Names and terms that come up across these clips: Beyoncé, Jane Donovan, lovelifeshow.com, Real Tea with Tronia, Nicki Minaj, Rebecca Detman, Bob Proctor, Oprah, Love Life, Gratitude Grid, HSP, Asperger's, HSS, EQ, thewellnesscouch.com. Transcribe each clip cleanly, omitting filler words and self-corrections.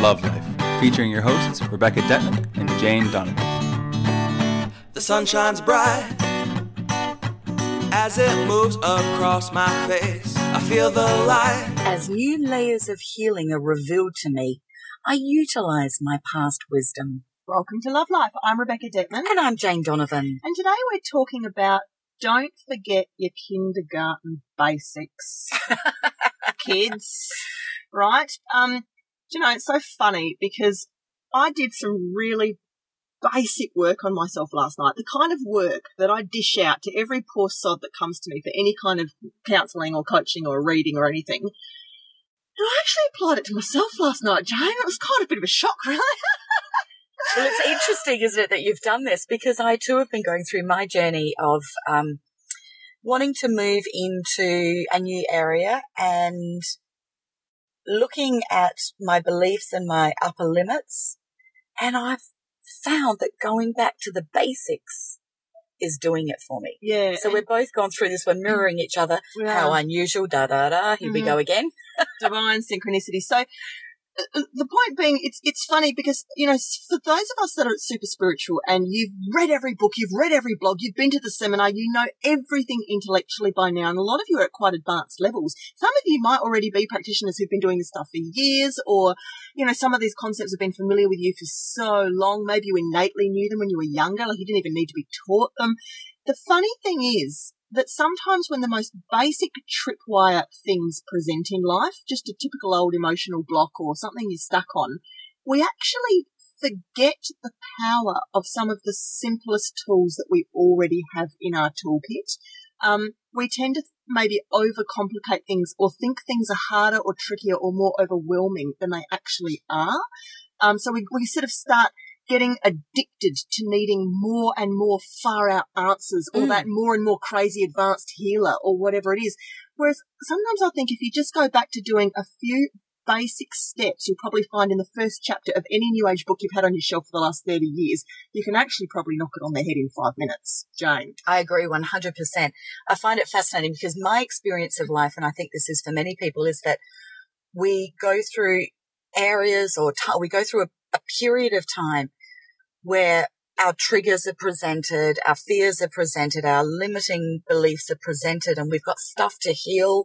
Love Life, featuring your hosts, Rebecca Detman and Jane Donovan. The sun shines bright as it moves across my face. I feel the light. As new layers of healing are revealed to me, I utilize my past wisdom. Welcome to Love Life. I'm Rebecca Detman. And I'm Jane Donovan. And today we're talking about don't forget your kindergarten basics. Kids, right? You know, it's so funny because I did some really basic work on myself last night, the kind of work that I dish out to every poor sod that comes to me for any kind of counselling or coaching or reading or anything. And I actually applied it to myself last night, Jane. It was kind of a bit of a shock, really. Well, it's interesting, isn't it, that you've done this, because I too have been going through my journey of wanting to move into a new area and looking at my beliefs and my upper limits, and I've found that going back to the basics is doing it for me. Yeah. So we've both gone through this, we're mirroring each other. Yeah. How unusual, da-da-da, here we go again. Divine synchronicity. So the point being, it's funny because, you know, for those of us that are super spiritual and you've read every book, you've read every blog, you've been to the seminar, you know everything intellectually by now, and a lot of you are at quite advanced levels. Some of you might already be practitioners who've been doing this stuff for years, or, you know, some of these concepts have been familiar with you for so long. Maybe you innately knew them when you were younger, like you didn't even need to be taught them. The funny thing is that sometimes when the most basic tripwire things present in life, just a typical old emotional block or something you're stuck on, we actually forget the power of some of the simplest tools that we already have in our toolkit. We tend to maybe overcomplicate things or think things are harder or trickier or more overwhelming than they actually are. So we sort of start getting addicted to needing more and more far out answers or that more and more crazy advanced healer or whatever it is. Whereas sometimes I think if you just go back to doing a few basic steps, you'll probably find in the first chapter of any New Age book you've had on your shelf for the last 30 years, you can actually probably knock it on the head in 5 minutes. Jane. I agree 100%. I find it fascinating because my experience of life, and I think this is for many people, is that we go through areas or we go through a period of time where our triggers are presented, our fears are presented, our limiting beliefs are presented, and we've got stuff to heal,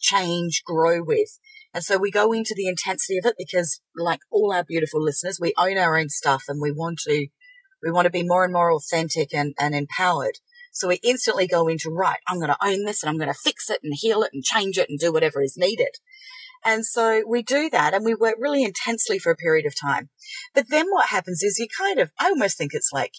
change, grow with. And so we go into the intensity of it because, like all our beautiful listeners, we own our own stuff and we want to be more and more authentic and empowered. So we instantly go into, right, I'm going to own this and I'm going to fix it and heal it and change it and do whatever is needed. And so we do that and we work really intensely for a period of time. But then what happens is I almost think it's like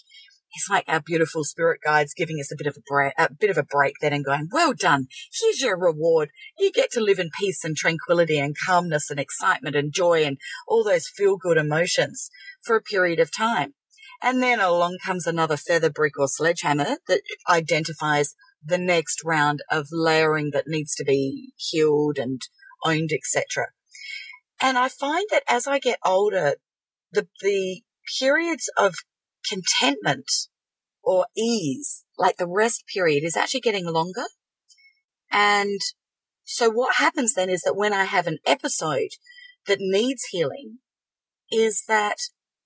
our beautiful spirit guides giving us a bit of a break then and going, well done, here's your reward. You get to live in peace and tranquility and calmness and excitement and joy and all those feel-good emotions for a period of time. And then along comes another feather, brick or sledgehammer that identifies the next round of layering that needs to be healed and owned, etc. And I find that as I get older, the periods of contentment or ease, like the rest period, is actually getting longer. And so what happens then is that when I have an episode that needs healing, is that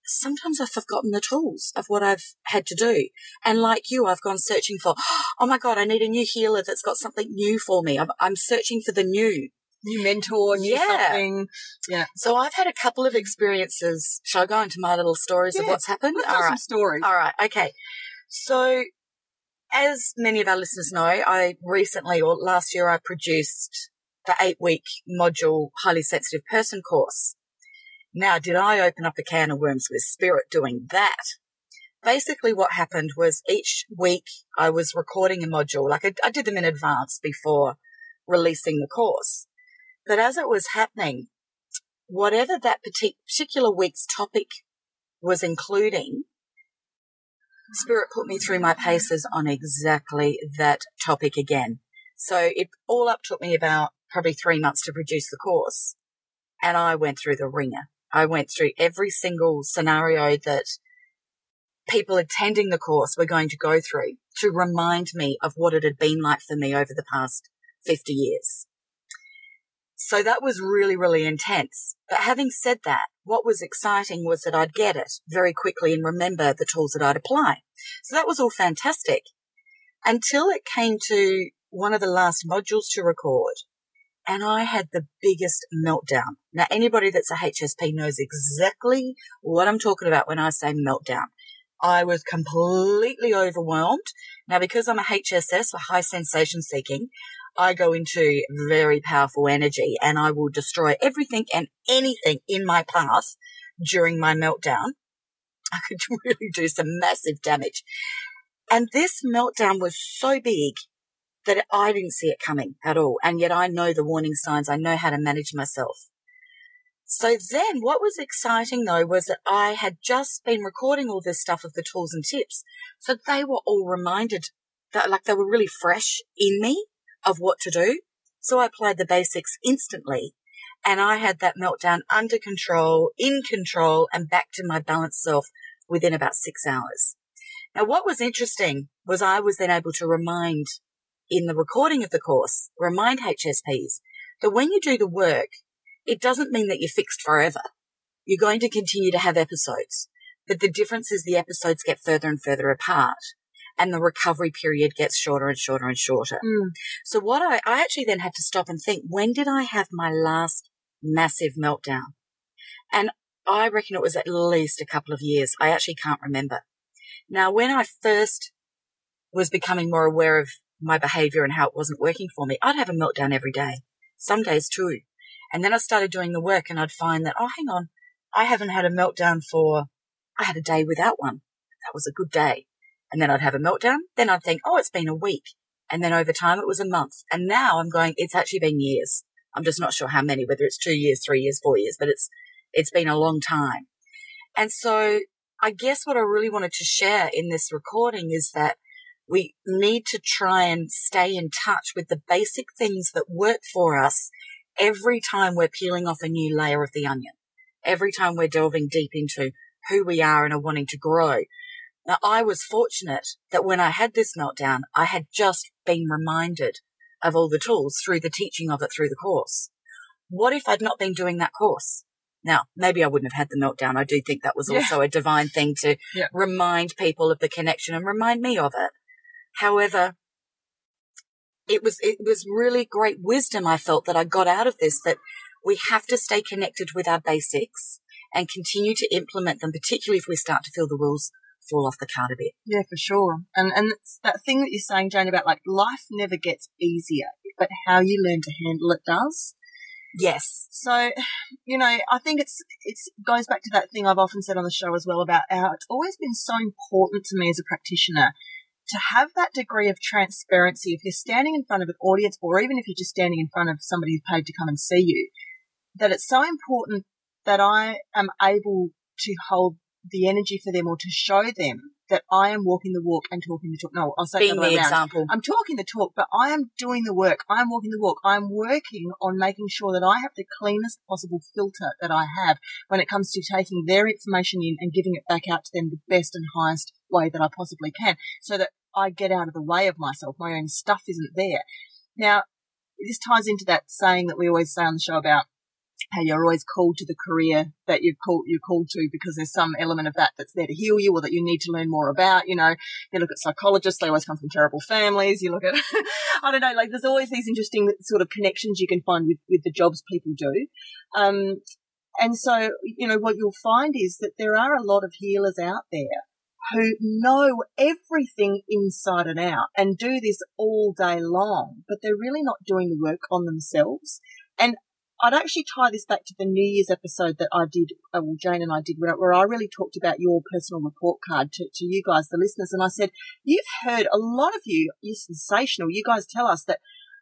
sometimes I've forgotten the tools of what I've had to do. And like you, I've gone searching for, oh my God, I need a new healer that's got something new for me. I'm searching for the new. New mentor, new something. Yeah. So I've had a couple of experiences. Shall I go into my little stories of what's happened? All right. Some stories. All right. Okay. So as many of our listeners know, I recently or last year I produced the 8-week module highly sensitive person course. Now, did I open up a can of worms with spirit doing that? Basically what happened was each week I was recording a module. Like I did them in advance before releasing the course. But as it was happening, whatever that particular week's topic was including, Spirit put me through my paces on exactly that topic again. So it all up took me about probably 3 months to produce the course. And I went through the ringer. I went through every single scenario that people attending the course were going to go through to remind me of what it had been like for me over the past 50 years. So that was really, really intense. But having said that, what was exciting was that I'd get it very quickly and remember the tools that I'd apply. So that was all fantastic until it came to one of the last modules to record. And I had the biggest meltdown. Now, anybody that's a HSP knows exactly what I'm talking about when I say meltdown. I was completely overwhelmed. Now, because I'm a HSS, for high sensation seeking, I go into very powerful energy and I will destroy everything and anything in my path during my meltdown. I could really do some massive damage. And this meltdown was so big that I didn't see it coming at all. And yet I know the warning signs. I know how to manage myself. So then what was exciting, though, was that I had just been recording all this stuff of the tools and tips. So they were all reminded that, like, they were really fresh in me of what to do. So I applied the basics instantly and I had that meltdown under control, in control, and back to my balanced self within about 6 hours. Now, what was interesting was I was then able to remind in the recording of the course, remind HSPs that when you do the work, it doesn't mean that you're fixed forever. You're going to continue to have episodes, but the difference is the episodes get further and further apart and the recovery period gets shorter and shorter and shorter. Mm. So what I actually then had to stop and think, when did I have my last massive meltdown? And I reckon it was at least a couple of years. I actually can't remember. Now, when I first was becoming more aware of my behavior and how it wasn't working for me, I'd have a meltdown every day, some days too. And then I started doing the work and I'd find that, oh, hang on, I haven't had a meltdown for, I had a day without one. That was a good day. And then I'd have a meltdown. Then I'd think, oh, it's been a week. And then over time, it was a month. And now I'm going, it's actually been years. I'm just not sure how many, whether it's 2 years, 3 years, 4 years, but it's been a long time. And so I guess what I really wanted to share in this recording is that we need to try and stay in touch with the basic things that work for us every time we're peeling off a new layer of the onion, every time we're delving deep into who we are and are wanting to grow. Now, I was fortunate that when I had this meltdown, I had just been reminded of all the tools through the teaching of it through the course. What if I'd not been doing that course? Now, maybe I wouldn't have had the meltdown. I do think that was also a divine thing to remind people of the connection and remind me of it. However, it was really great wisdom I felt that I got out of this, that we have to stay connected with our basics and continue to implement them, particularly if we start to feel the wheels fall off the cart a bit. Yeah, for sure. And it's that thing that you're saying, Jane, about, like, life never gets easier, but how you learn to handle it does. Yes. So, you know, I think it's goes back to that thing I've often said on the show as well about how it's always been so important to me as a practitioner to have that degree of transparency. If you're standing in front of an audience, or even if you're just standing in front of somebody who's paid to come and see you, that it's so important that I am able to hold the energy for them, or to show them that I am walking the walk and talking the talk. No, I'll say that the example. I'm talking the talk, but I am doing the work. I'm walking the walk. I'm working on making sure that I have the cleanest possible filter that I have when it comes to taking their information in and giving it back out to them the best and highest way that I possibly can, so that I get out of the way of myself. My own stuff isn't there. Now, this ties into that saying that we always say on the show about how you're always called to the career that you're called to, because there's some element of that that's there to heal you, or that you need to learn more about. You know, you look at psychologists, they always come from terrible families. You look at, I don't know, like, there's always these interesting sort of connections you can find with the jobs people do. And so, you know, what you'll find is that there are a lot of healers out there who know everything inside and out and do this all day long, but they're really not doing the work on themselves. And I'd actually tie this back to the New Year's episode that I did, well, Jane and I did, where I really talked about your personal report card to you guys, the listeners. And I said, you've heard, a lot of you, you're sensational. You guys tell us that,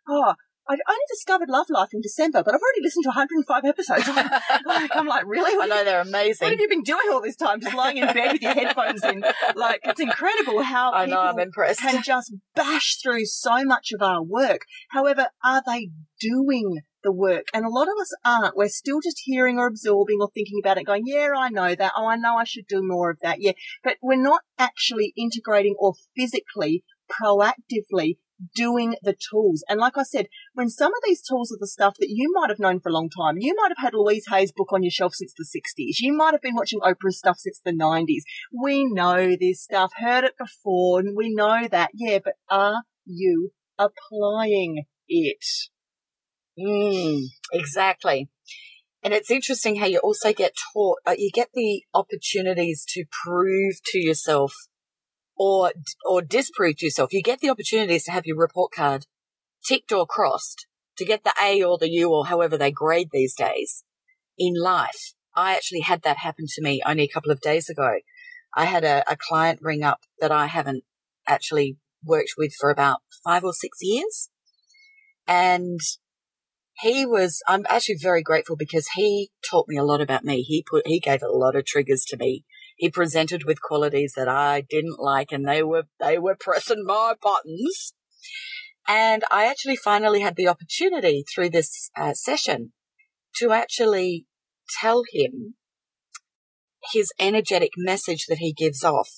oh, I only discovered Love Life in December, but I've already listened to 105 episodes. I'm like, really? I know, they're amazing. What have you been doing all this time? Just lying in bed with your headphones in. Like, it's incredible how I know, I'm impressed. Can just bash through so much of our work. However, are they doing the work? And a lot of us aren't. We're still just hearing or absorbing or thinking about it, going, yeah, I know that. Oh, I know I should do more of that. Yeah. But we're not actually integrating or physically, proactively doing the tools. And like I said, when some of these tools are the stuff that you might have known for a long time, you might have had Louise Hay's book on your shelf since the 60s. You might have been watching Oprah's stuff since the 90s. We know this stuff, heard it before, and we know that. Yeah, but are you applying it? Exactly. And it's interesting how you also get taught, you get the opportunities to prove to yourself or disprove to yourself. You get the opportunities to have your report card ticked or crossed to get the A or the U or however they grade these days in life. I actually had that happen to me only a couple of days ago. I had a client ring up that I haven't actually worked with for about 5 or 6 years. And he was, I'm actually very grateful because he taught me a lot about me. He gave a lot of triggers to me. He presented with qualities that I didn't like, and they were pressing my buttons. And I actually finally had the opportunity through this session to actually tell him his energetic message that he gives off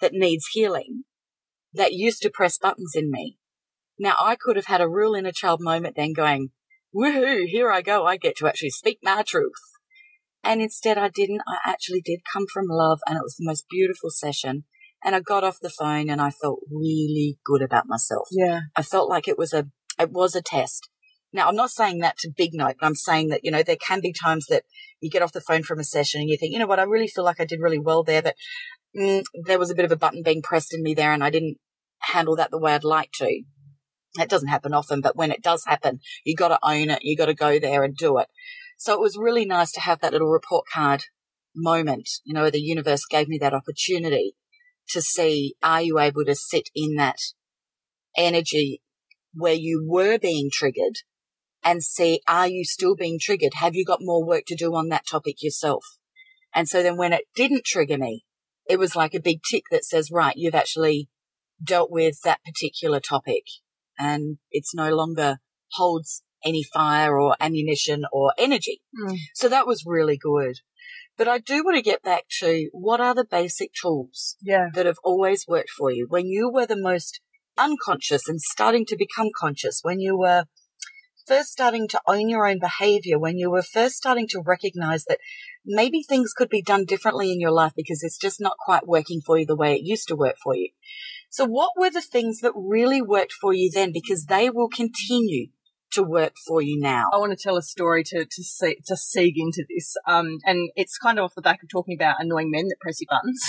that needs healing, that used to press buttons in me. Now, I could have had a real inner child moment then going, woohoo, here I go. I get to actually speak my truth. And instead I didn't. I actually did come from love, and it was the most beautiful session. And I got off the phone and I felt really good about myself. Yeah. I felt like it was a test. Now, I'm not saying that to big note, but I'm saying that, you know, there can be times that you get off the phone from a session and you think, you know what, I really feel like I did really well there, but there was a bit of a button being pressed in me there and I didn't handle that the way I'd like to. That doesn't happen often, but when it does happen, you got to own it. You got to go there and do it. So it was really nice to have that little report card moment. You know, the universe gave me that opportunity to see, are you able to sit in that energy where you were being triggered and see, are you still being triggered? Have you got more work to do on that topic yourself? And so then when it didn't trigger me, it was like a big tick that says, right, you've actually dealt with that particular topic and it's no longer holds any fire or ammunition or energy. So that was really good. But I do want to get back to what are the basic tools that have always worked for you when you were the most unconscious and starting to become conscious, when you were first starting to own your own behavior, when you were first starting to recognize that maybe things could be done differently in your life because it's just not quite working for you the way it used to work for you. So what were the things that really worked for you then? Because they will continue to work for you now. I want to tell a story to segue into this, and it's kind of off the back of talking about annoying men that press your buttons.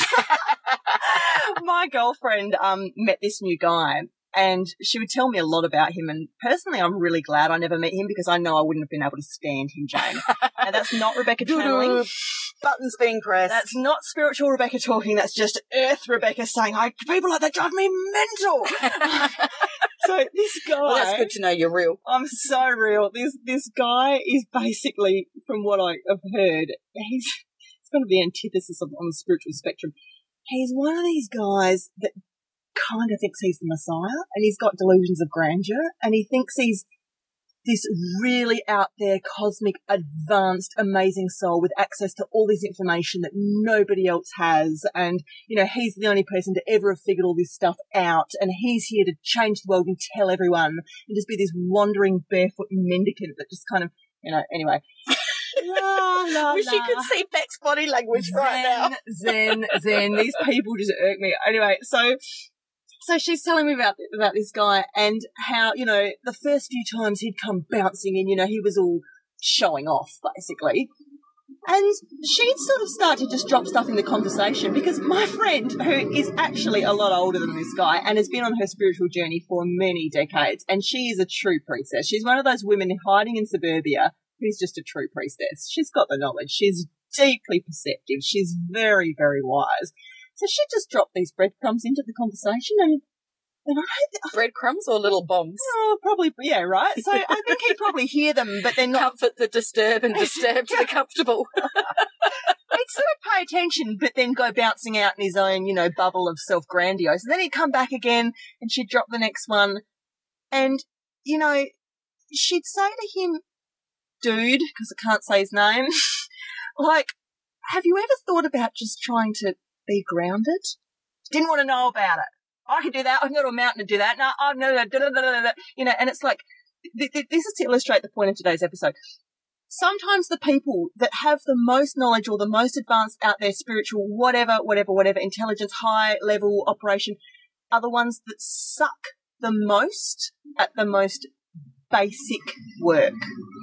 My girlfriend met this new guy, and she would tell me a lot about him. And personally, I'm really glad I never met him because I know I wouldn't have been able to stand him, Jane. Now, that's not Rebecca channeling. Buttons being pressed. That's not spiritual Rebecca talking. That's just Earth Rebecca saying, people like that drive me mental. So this guy. Well, that's good to know you're real. I'm so real. This guy is basically, from what I have heard, it's kind of the antithesis on the spiritual spectrum. He's one of these guys that kind of thinks he's the Messiah, and he's got delusions of grandeur, and he thinks he's this really out there, cosmic, advanced, amazing soul with access to all this information that nobody else has. And, you know, he's the only person to ever have figured all this stuff out. And he's here to change the world and tell everyone and just be this wandering barefoot mendicant that just kind of, you know, anyway. Wish you could see Beck's body language zen, right now. Zen. These people just irk me. Anyway, So she's telling me about this guy and how, you know, the first few times he'd come bouncing in, you know, he was all showing off, basically. And she'd sort of start to just drop stuff in the conversation because my friend, who is actually a lot older than this guy and has been on her spiritual journey for many decades, and she is a true priestess. She's one of those women hiding in suburbia who's just a true priestess. She's got the knowledge. She's deeply perceptive. She's very, very wise. So she just dropped these breadcrumbs into the conversation and I breadcrumbs or little bombs? Oh, probably, yeah, right. So I think he'd probably hear them, but they're not. Comfort the disturb and disturb to the comfortable. He'd sort of pay attention, but then go bouncing out in his own, you know, bubble of self-grandiose. And then he'd come back again and she'd drop the next one. And, you know, she'd say to him, dude, because I can't say his name, like, have you ever thought about just trying to be grounded? Didn't want to know about it. I can do that. I can go to a mountain and do that. No, I know, you know, and it's like, this is to illustrate the point of today's episode. Sometimes the people that have the most knowledge or the most advanced out there, spiritual, whatever, intelligence, high level operation, are the ones that suck the most at the most basic work.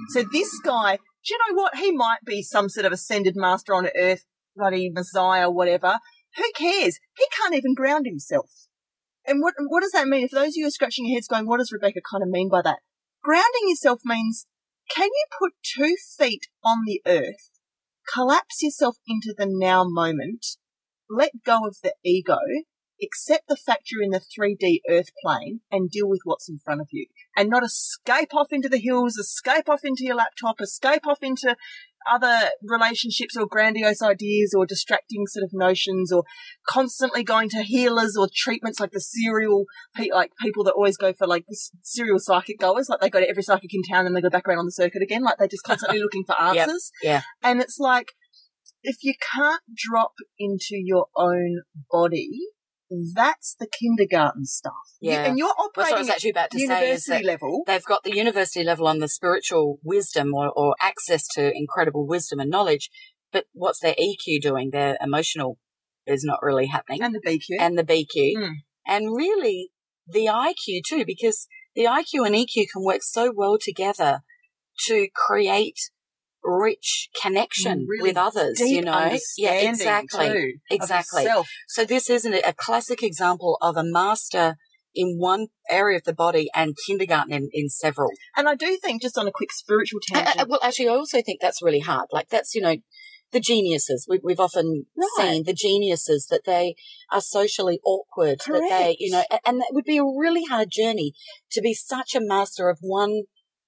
So this guy, do you know what? He might be some sort of ascended master on earth, bloody messiah, whatever. Who cares? He can't even ground himself. And what does that mean? If those of you are scratching your heads going, what does Rebecca kind of mean by that? Grounding yourself means, can you put 2 feet on the earth, collapse yourself into the now moment, let go of the ego, accept the fact you're in the 3D earth plane and deal with what's in front of you, and not escape off into the hills, escape off into your laptop, escape off into other relationships or grandiose ideas or distracting sort of notions, or constantly going to healers or treatments like the serial, like people that always go for like the serial psychic goers, like they go to every psychic in town and they go back around on the circuit again, like they're just constantly looking for answers. Yep. Yeah. And it's like, if you can't drop into your own body, that's the kindergarten stuff. Yeah. And you're operating at university level. They've got the university level on the spiritual wisdom or access to incredible wisdom and knowledge, but what's their EQ doing? Their emotional is not really happening. And the BQ. And really the IQ too, because the IQ and EQ can work so well together to create rich connection really with others, you know. Yeah, exactly. Too, exactly. So this isn't a classic example of a master in one area of the body and kindergarten in several. And I do think, just on a quick spiritual tangent. Well, actually, I also think that's really hard. Like that's, you know, the geniuses. We've often seen the geniuses that they are socially awkward. Correct. That they, you know, and that would be a really hard journey to be such a master of one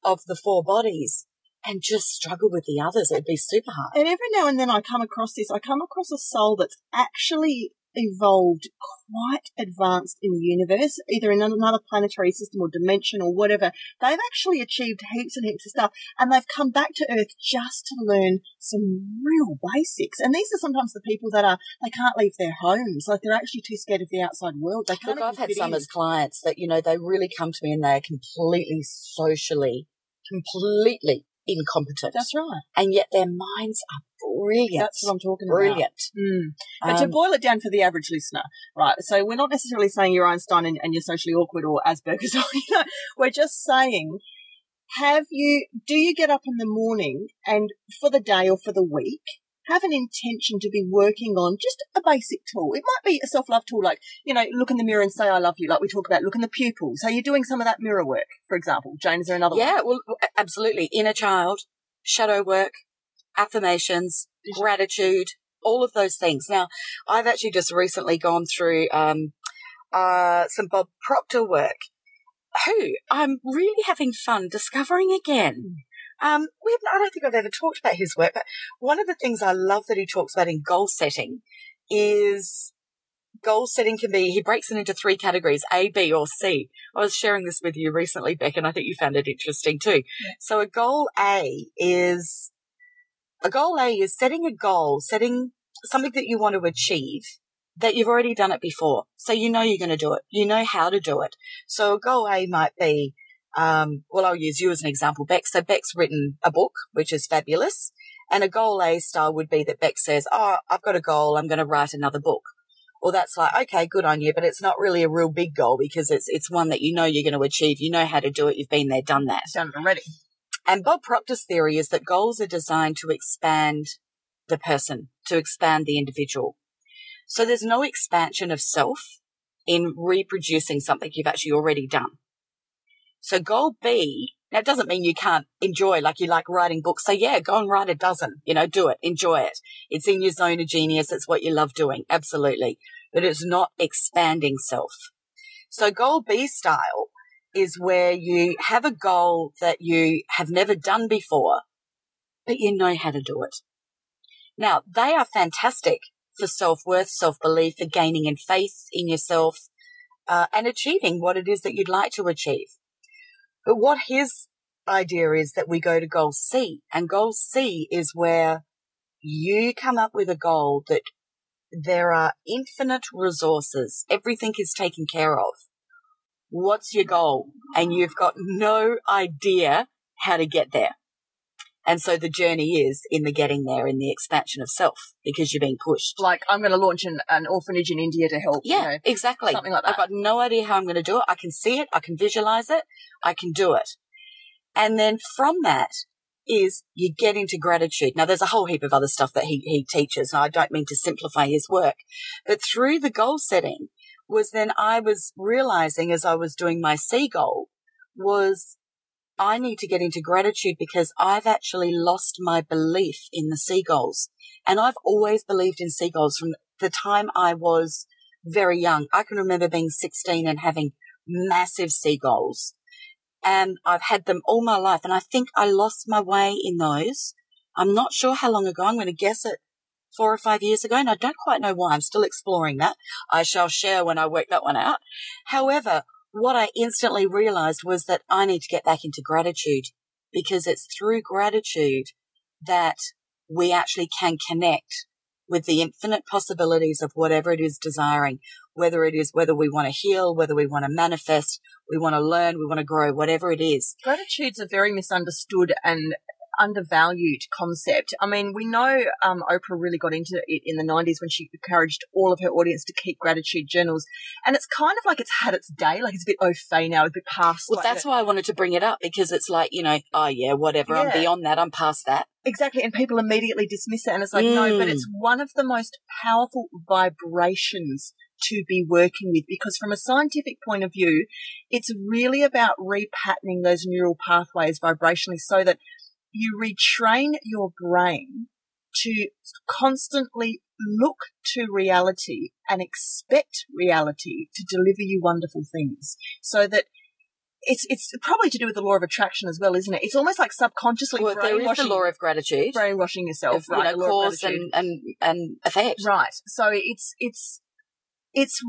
of the four bodies and just struggle with the others. It'd be super hard. And every now and then I come across this. I come across a soul that's actually evolved quite advanced in the universe, either in another planetary system or dimension or whatever. They've actually achieved heaps and heaps of stuff, and they've come back to Earth just to learn some real basics. And these are sometimes the people that are, they can't leave their homes. Like they're actually too scared of the outside world. They can't. Look, I've had some as clients that, you know, they really come to me and they're completely socially, completely incompetent. That's right. And yet their minds are brilliant. That's what I'm talking about. Brilliant. Mm. And to boil it down for the average listener, right, so we're not necessarily saying you're Einstein and you're socially awkward or Asperger's, or, you know, we're just saying, do you get up in the morning and for the day or for the week, have an intention to be working on just a basic tool? It might be a self-love tool, like, you know, look in the mirror and say, I love you, like we talk about, look in the pupil. So you're doing some of that mirror work, for example. Jane, is there another one? Yeah, well, absolutely. Inner child, shadow work, affirmations, gratitude, all of those things. Now, I've actually just recently gone through some Bob Proctor work, who I'm really having fun discovering again. Mm. I don't think I've ever talked about his work, but one of the things I love that he talks about in goal setting is goal setting can be, he breaks it into three categories, A, B, or C. I was sharing this with you recently, Beck, and I think you found it interesting too. So a goal A is setting a goal, setting something that you want to achieve, that you've already done it before. So you know you're going to do it. You know how to do it. So a goal A might be, I'll use you as an example, Beck. So Beck's written a book, which is fabulous. And a goal A style would be that Beck says, oh, I've got a goal. I'm going to write another book. Well, that's like, okay, good on you. But it's not really a real big goal because it's one that you know you're going to achieve. You know how to do it. You've been there, done that. Done already. And Bob Proctor's theory is that goals are designed to expand the person, to expand the individual. So there's no expansion of self in reproducing something you've actually already done. So goal B, now it doesn't mean you can't enjoy, like you like writing books. So yeah, go and write a dozen, you know, do it, enjoy it. It's in your zone of genius. It's what you love doing. Absolutely. But it's not expanding self. So goal B style is where you have a goal that you have never done before, but you know how to do it. Now they are fantastic for self-worth, self-belief, for gaining in faith in yourself, and achieving what it is that you'd like to achieve. But what his idea is that we go to goal C, and goal C is where you come up with a goal that there are infinite resources. Everything is taken care of. What's your goal? And you've got no idea how to get there. And so the journey is in the getting there, in the expansion of self, because you're being pushed. Like, I'm going to launch an orphanage in India to help. Yeah, you know, exactly. Something like that. I've got no idea how I'm going to do it. I can see it. I can visualize it. I can do it. And then from that is you get into gratitude. Now, there's a whole heap of other stuff that he teaches, and I don't mean to simplify his work. But through the goal setting was then I was realizing as I was doing my C goal was I need to get into gratitude because I've actually lost my belief in the C goals. And I've always believed in C goals from the time I was very young. I can remember being 16 and having massive C goals. And I've had them all my life. And I think I lost my way in those. I'm not sure how long ago. I'm going to guess it 4 or 5 years ago. And I don't quite know why. I'm still exploring that. I shall share when I work that one out. However, what I instantly realized was that I need to get back into gratitude, because it's through gratitude that we actually can connect with the infinite possibilities of whatever it is desiring, whether we want to heal, whether we want to manifest, we want to learn, we want to grow, whatever it is. Gratitude's a very misunderstood and undervalued concept. I mean, we know Oprah really got into it in the 90s when she encouraged all of her audience to keep gratitude journals, and it's kind of like it's had its day, like it's a bit au fait now, a bit past. Well, like that's why I wanted to bring it up, because it's like, you know, oh yeah, whatever, yeah. I'm beyond that, I'm past that. Exactly, and people immediately dismiss it, and it's like, no, but it's one of the most powerful vibrations to be working with, because from a scientific point of view, it's really about repatterning those neural pathways vibrationally so that you retrain your brain to constantly look to reality and expect reality to deliver you wonderful things. So that it's probably to do with the law of attraction as well, isn't it? It's almost like subconsciously brainwashing. The law of gratitude. Brainwashing yourself. Of, right, you know, cause and effect. Right. So it's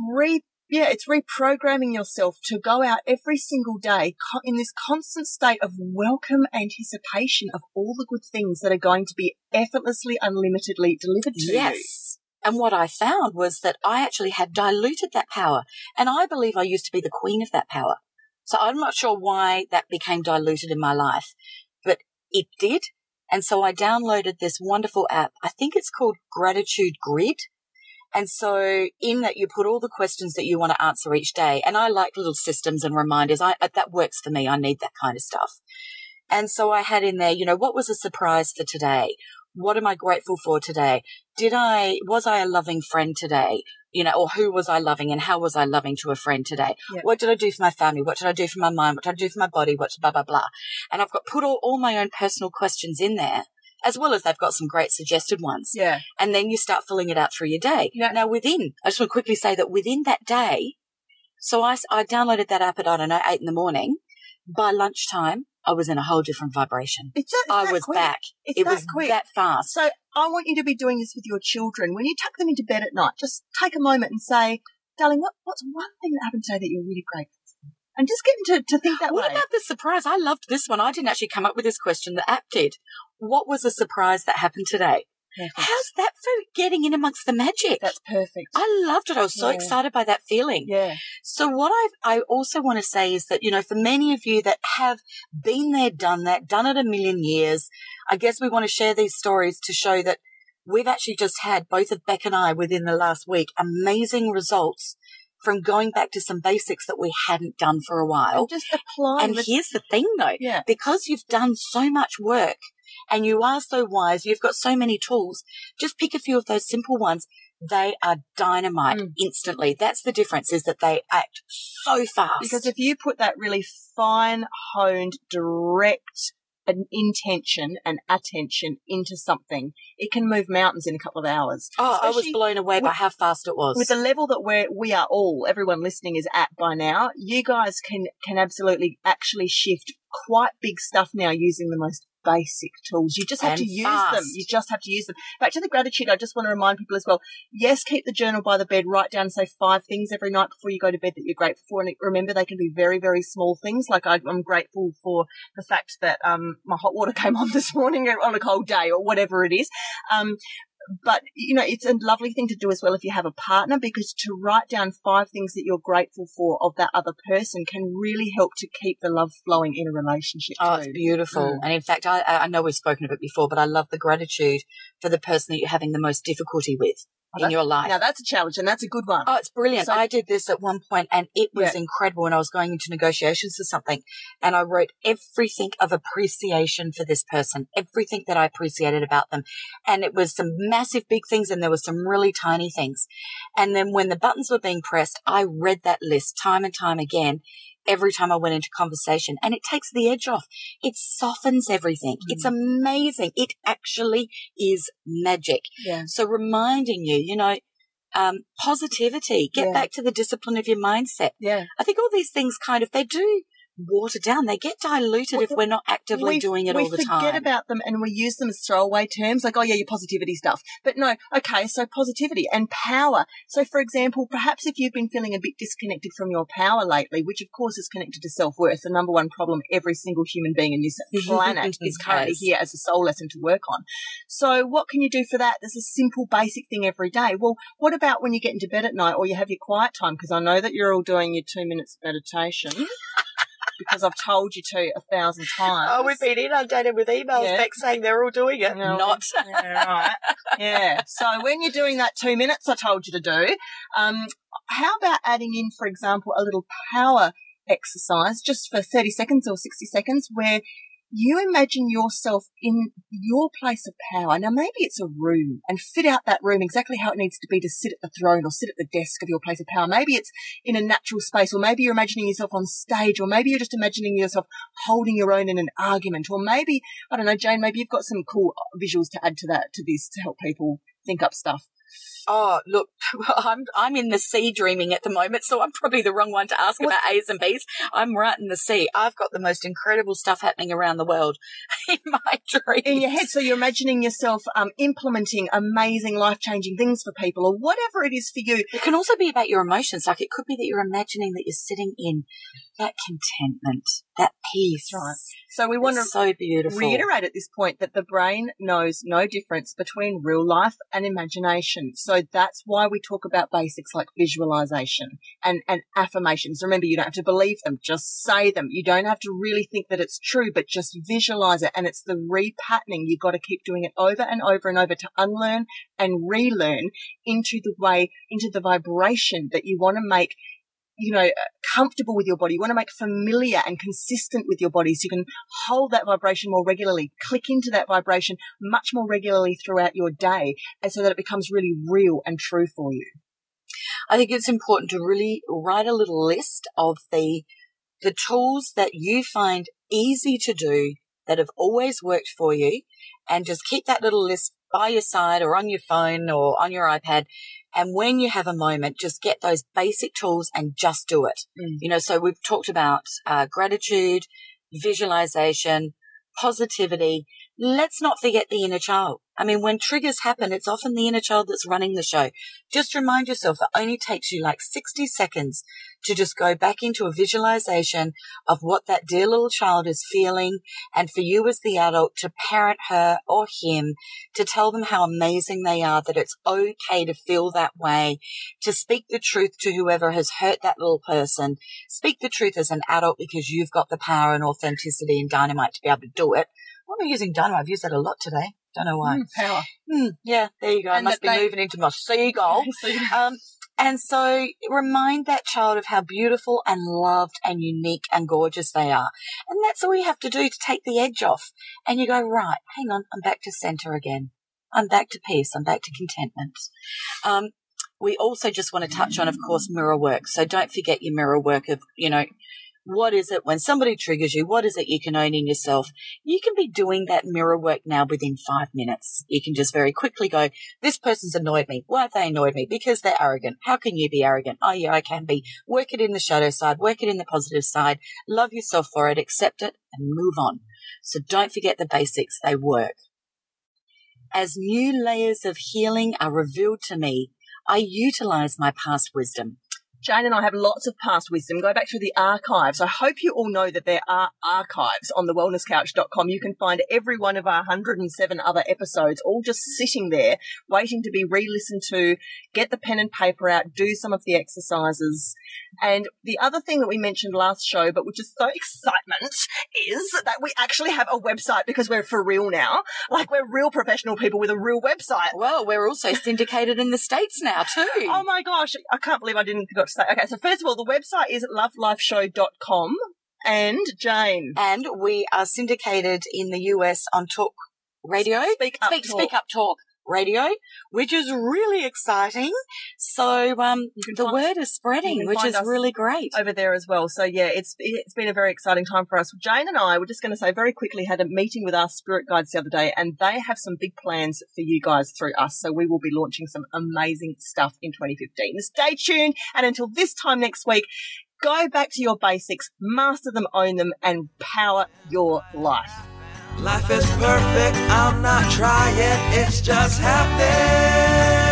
reprogramming yourself to go out every single day in this constant state of welcome anticipation of all the good things that are going to be effortlessly, unlimitedly delivered to you. Yes. And what I found was that I actually had diluted that power. And I believe I used to be the queen of that power. So I'm not sure why that became diluted in my life, but it did. And so I downloaded this wonderful app. I think it's called Gratitude Grid. And so in that, you put all the questions that you want to answer each day. And I like little systems and reminders. That works for me. I need that kind of stuff. And so I had in there, you know, what was a surprise for today? What am I grateful for today? Was I a loving friend today? You know, or who was I loving and how was I loving to a friend today? Yep. What did I do for my family? What did I do for my mind? What did I do for my body? What blah, blah, blah. And I've got put all my own personal questions in there, as well as they've got some great suggested ones. Yeah. And then you start filling it out through your day. Yeah. Now, I just want to quickly say that within that day, so I downloaded that app at, 8 in the morning. By lunchtime, I was in a whole different vibration. I was back. It was that fast. So I want you to be doing this with your children. When you tuck them into bed at night, just take a moment and say, darling, what's one thing that happened today that you're really grateful for? And just get them to think that way. What about the surprise? I loved this one. I didn't actually come up with this question. The app did. What was a surprise that happened today? Perfect. How's that for getting in amongst the magic? That's perfect. I loved it. I was so excited by that feeling. Yeah. So what I also want to say is that, you know, for many of you that have been there, done that, done it a million years, I guess we want to share these stories to show that we've actually just had, both of Beck and I, within the last week, amazing results from going back to some basics that we hadn't done for a while. And just apply. And here's the thing, though. Yeah. Because you've done so much work, and you are so wise, you've got so many tools, just pick a few of those simple ones. They are dynamite instantly. That's the difference, is that they act so fast. Because if you put that really fine-honed, direct intention and attention into something, it can move mountains in a couple of hours. Oh, especially I was blown away by how fast it was. With the level that everyone listening is at by now, you guys can absolutely actually shift quite big stuff now using the most basic tools. You just have to use them. You just have to use them. Back to the gratitude, I just want to remind people as well, yes, keep the journal by the bed. Write down, say, 5 things every night before you go to bed that you're grateful for. And remember, they can be very, very small things. Like I'm grateful for the fact that my hot water came on this morning on a cold day, or whatever it is. But, you know, it's a lovely thing to do as well if you have a partner, because to write down 5 things that you're grateful for of that other person can really help to keep the love flowing in a relationship. Oh, it's beautiful. Mm. And in fact, I know we've spoken of it before, but I love the gratitude for the person that you're having the most difficulty with in your life. Now, that's a challenge, and that's a good one. Oh, it's brilliant. So, I did this at one point, and it was incredible when I was going into negotiations for something, and I wrote everything of appreciation for this person, everything that I appreciated about them. And it was some massive big things, and there were some really tiny things. And then when the buttons were being pressed, I read that list time and time again every time I went into conversation, and it takes the edge off. It softens everything. Mm. It's amazing. It actually is magic. Yeah. So reminding you, you know, positivity, get back to the discipline of your mindset. Yeah. I think all these things kind of, they do water down. They get diluted if we're not actively doing it all the time. We forget about them and we use them as throwaway terms, like, oh, yeah, your positivity stuff. But no, okay, so positivity and power. So, for example, perhaps if you've been feeling a bit disconnected from your power lately, which, of course, is connected to self-worth, the number one problem every single human being in this planet is currently here as a soul lesson to work on. So what can you do for that? There's a simple, basic thing every day. Well, what about when you get into bed at night or you have your quiet time? Because I know that you're all doing your 2 minutes of meditation. Because I've told you to 1,000 times. Oh, we've been inundated with emails back saying they're all doing it. No, not. Yeah, right. Yeah. So when you're doing that 2 minutes I told you to do, how about adding in, for example, a little power exercise just for 30 seconds or 60 seconds where you imagine yourself in your place of power. Now, maybe it's a room, and fit out that room exactly how it needs to be to sit at the throne or sit at the desk of your place of power. Maybe it's in a natural space, or maybe you're imagining yourself on stage, or maybe you're just imagining yourself holding your own in an argument, or maybe, I don't know, Jane, maybe you've got some cool visuals to add to that, to this, to help people think up stuff. Oh, look, I'm in the sea dreaming at the moment, so I'm probably the wrong one to ask about A's and B's. I'm right in the sea. I've got the most incredible stuff happening around the world in my dreams. In your head, so you're imagining yourself implementing amazing, life-changing things for people, or whatever it is for you. It can also be about your emotions. Like, it could be that you're imagining that you're sitting in that contentment, that peace. Right. So we want to reiterate at this point that the brain knows no difference between real life and imagination. So that's why we talk about basics like visualization and affirmations. Remember, you don't have to believe them. Just say them. You don't have to really think that it's true, but just visualize it. And it's the repatterning. You've got to keep doing it over and over and over to unlearn and relearn into the way, into the vibration that you want to make, you know, comfortable with your body. You want to make familiar and consistent with your body so you can hold that vibration more regularly, click into that vibration much more regularly throughout your day, and so that it becomes really real and true for you. I think it's important to really write a little list of the tools that you find easy to do that have always worked for you, and just keep that little list by your side or on your phone or on your iPad. And when you have a moment, just get those basic tools and just do it. Mm. You know, so we've talked about gratitude, visualization, positivity. Let's not forget the inner child. I mean, when triggers happen, it's often the inner child that's running the show. Just remind yourself it only takes you like 60 seconds to just go back into a visualization of what that dear little child is feeling, and for you as the adult to parent her or him, to tell them how amazing they are, that it's okay to feel that way, to speak the truth to whoever has hurt that little person. Speak the truth as an adult because you've got the power and authenticity and dynamite to be able to do it. Why am I using dynamite? I've used that a lot today. Don't know why. Power. Yeah, there you go. And I must be moving into my seagull. And so remind that child of how beautiful and loved and unique and gorgeous they are. And that's all you have to do to take the edge off. And you go, right, hang on, I'm back to center again. I'm back to peace. I'm back to contentment. We also just want to touch on, of course, mirror work. So don't forget your mirror work of, you know, what is it when somebody triggers you? What is it you can own in yourself? You can be doing that mirror work now within 5 minutes. You can just very quickly go, this person's annoyed me. Why have they annoyed me? Because they're arrogant. How can you be arrogant? Oh, yeah, I can be. Work it in the shadow side. Work it in the positive side. Love yourself for it. Accept it and move on. So don't forget the basics. They work. As new layers of healing are revealed to me, I utilize my past wisdom. Jane and I have lots of past wisdom. Go back through the archives. I hope you all know that there are archives on thewellnesscouch.com. You can find every one of our 107 other episodes all just sitting there waiting to be re-listened to. Get the pen and paper out, do some of the exercises. And the other thing that we mentioned last show, but which is so excitement, is that we actually have a website because we're for real now. Like, we're real professional people with a real website. Well, we're also syndicated in the States now too. Oh my gosh. I can't believe I didn't forget to say. Okay, so first of all, the website is lovelifeshow.com, and Jane. And we are syndicated in the US on Talk Radio. Speak Up Talk Radio, which is really exciting. So the word is spreading, which is really great over there as well. So yeah, it's been a very exciting time for us. Jane and I were just going to say very quickly, had a meeting with our spirit guides the other day, and they have some big plans for you guys through us. So we will be launching some amazing stuff in 2015. Stay tuned, and until this time next week, go back to your basics, master them, own them, and power your life. Life is perfect, I'm not trying, it's just happening.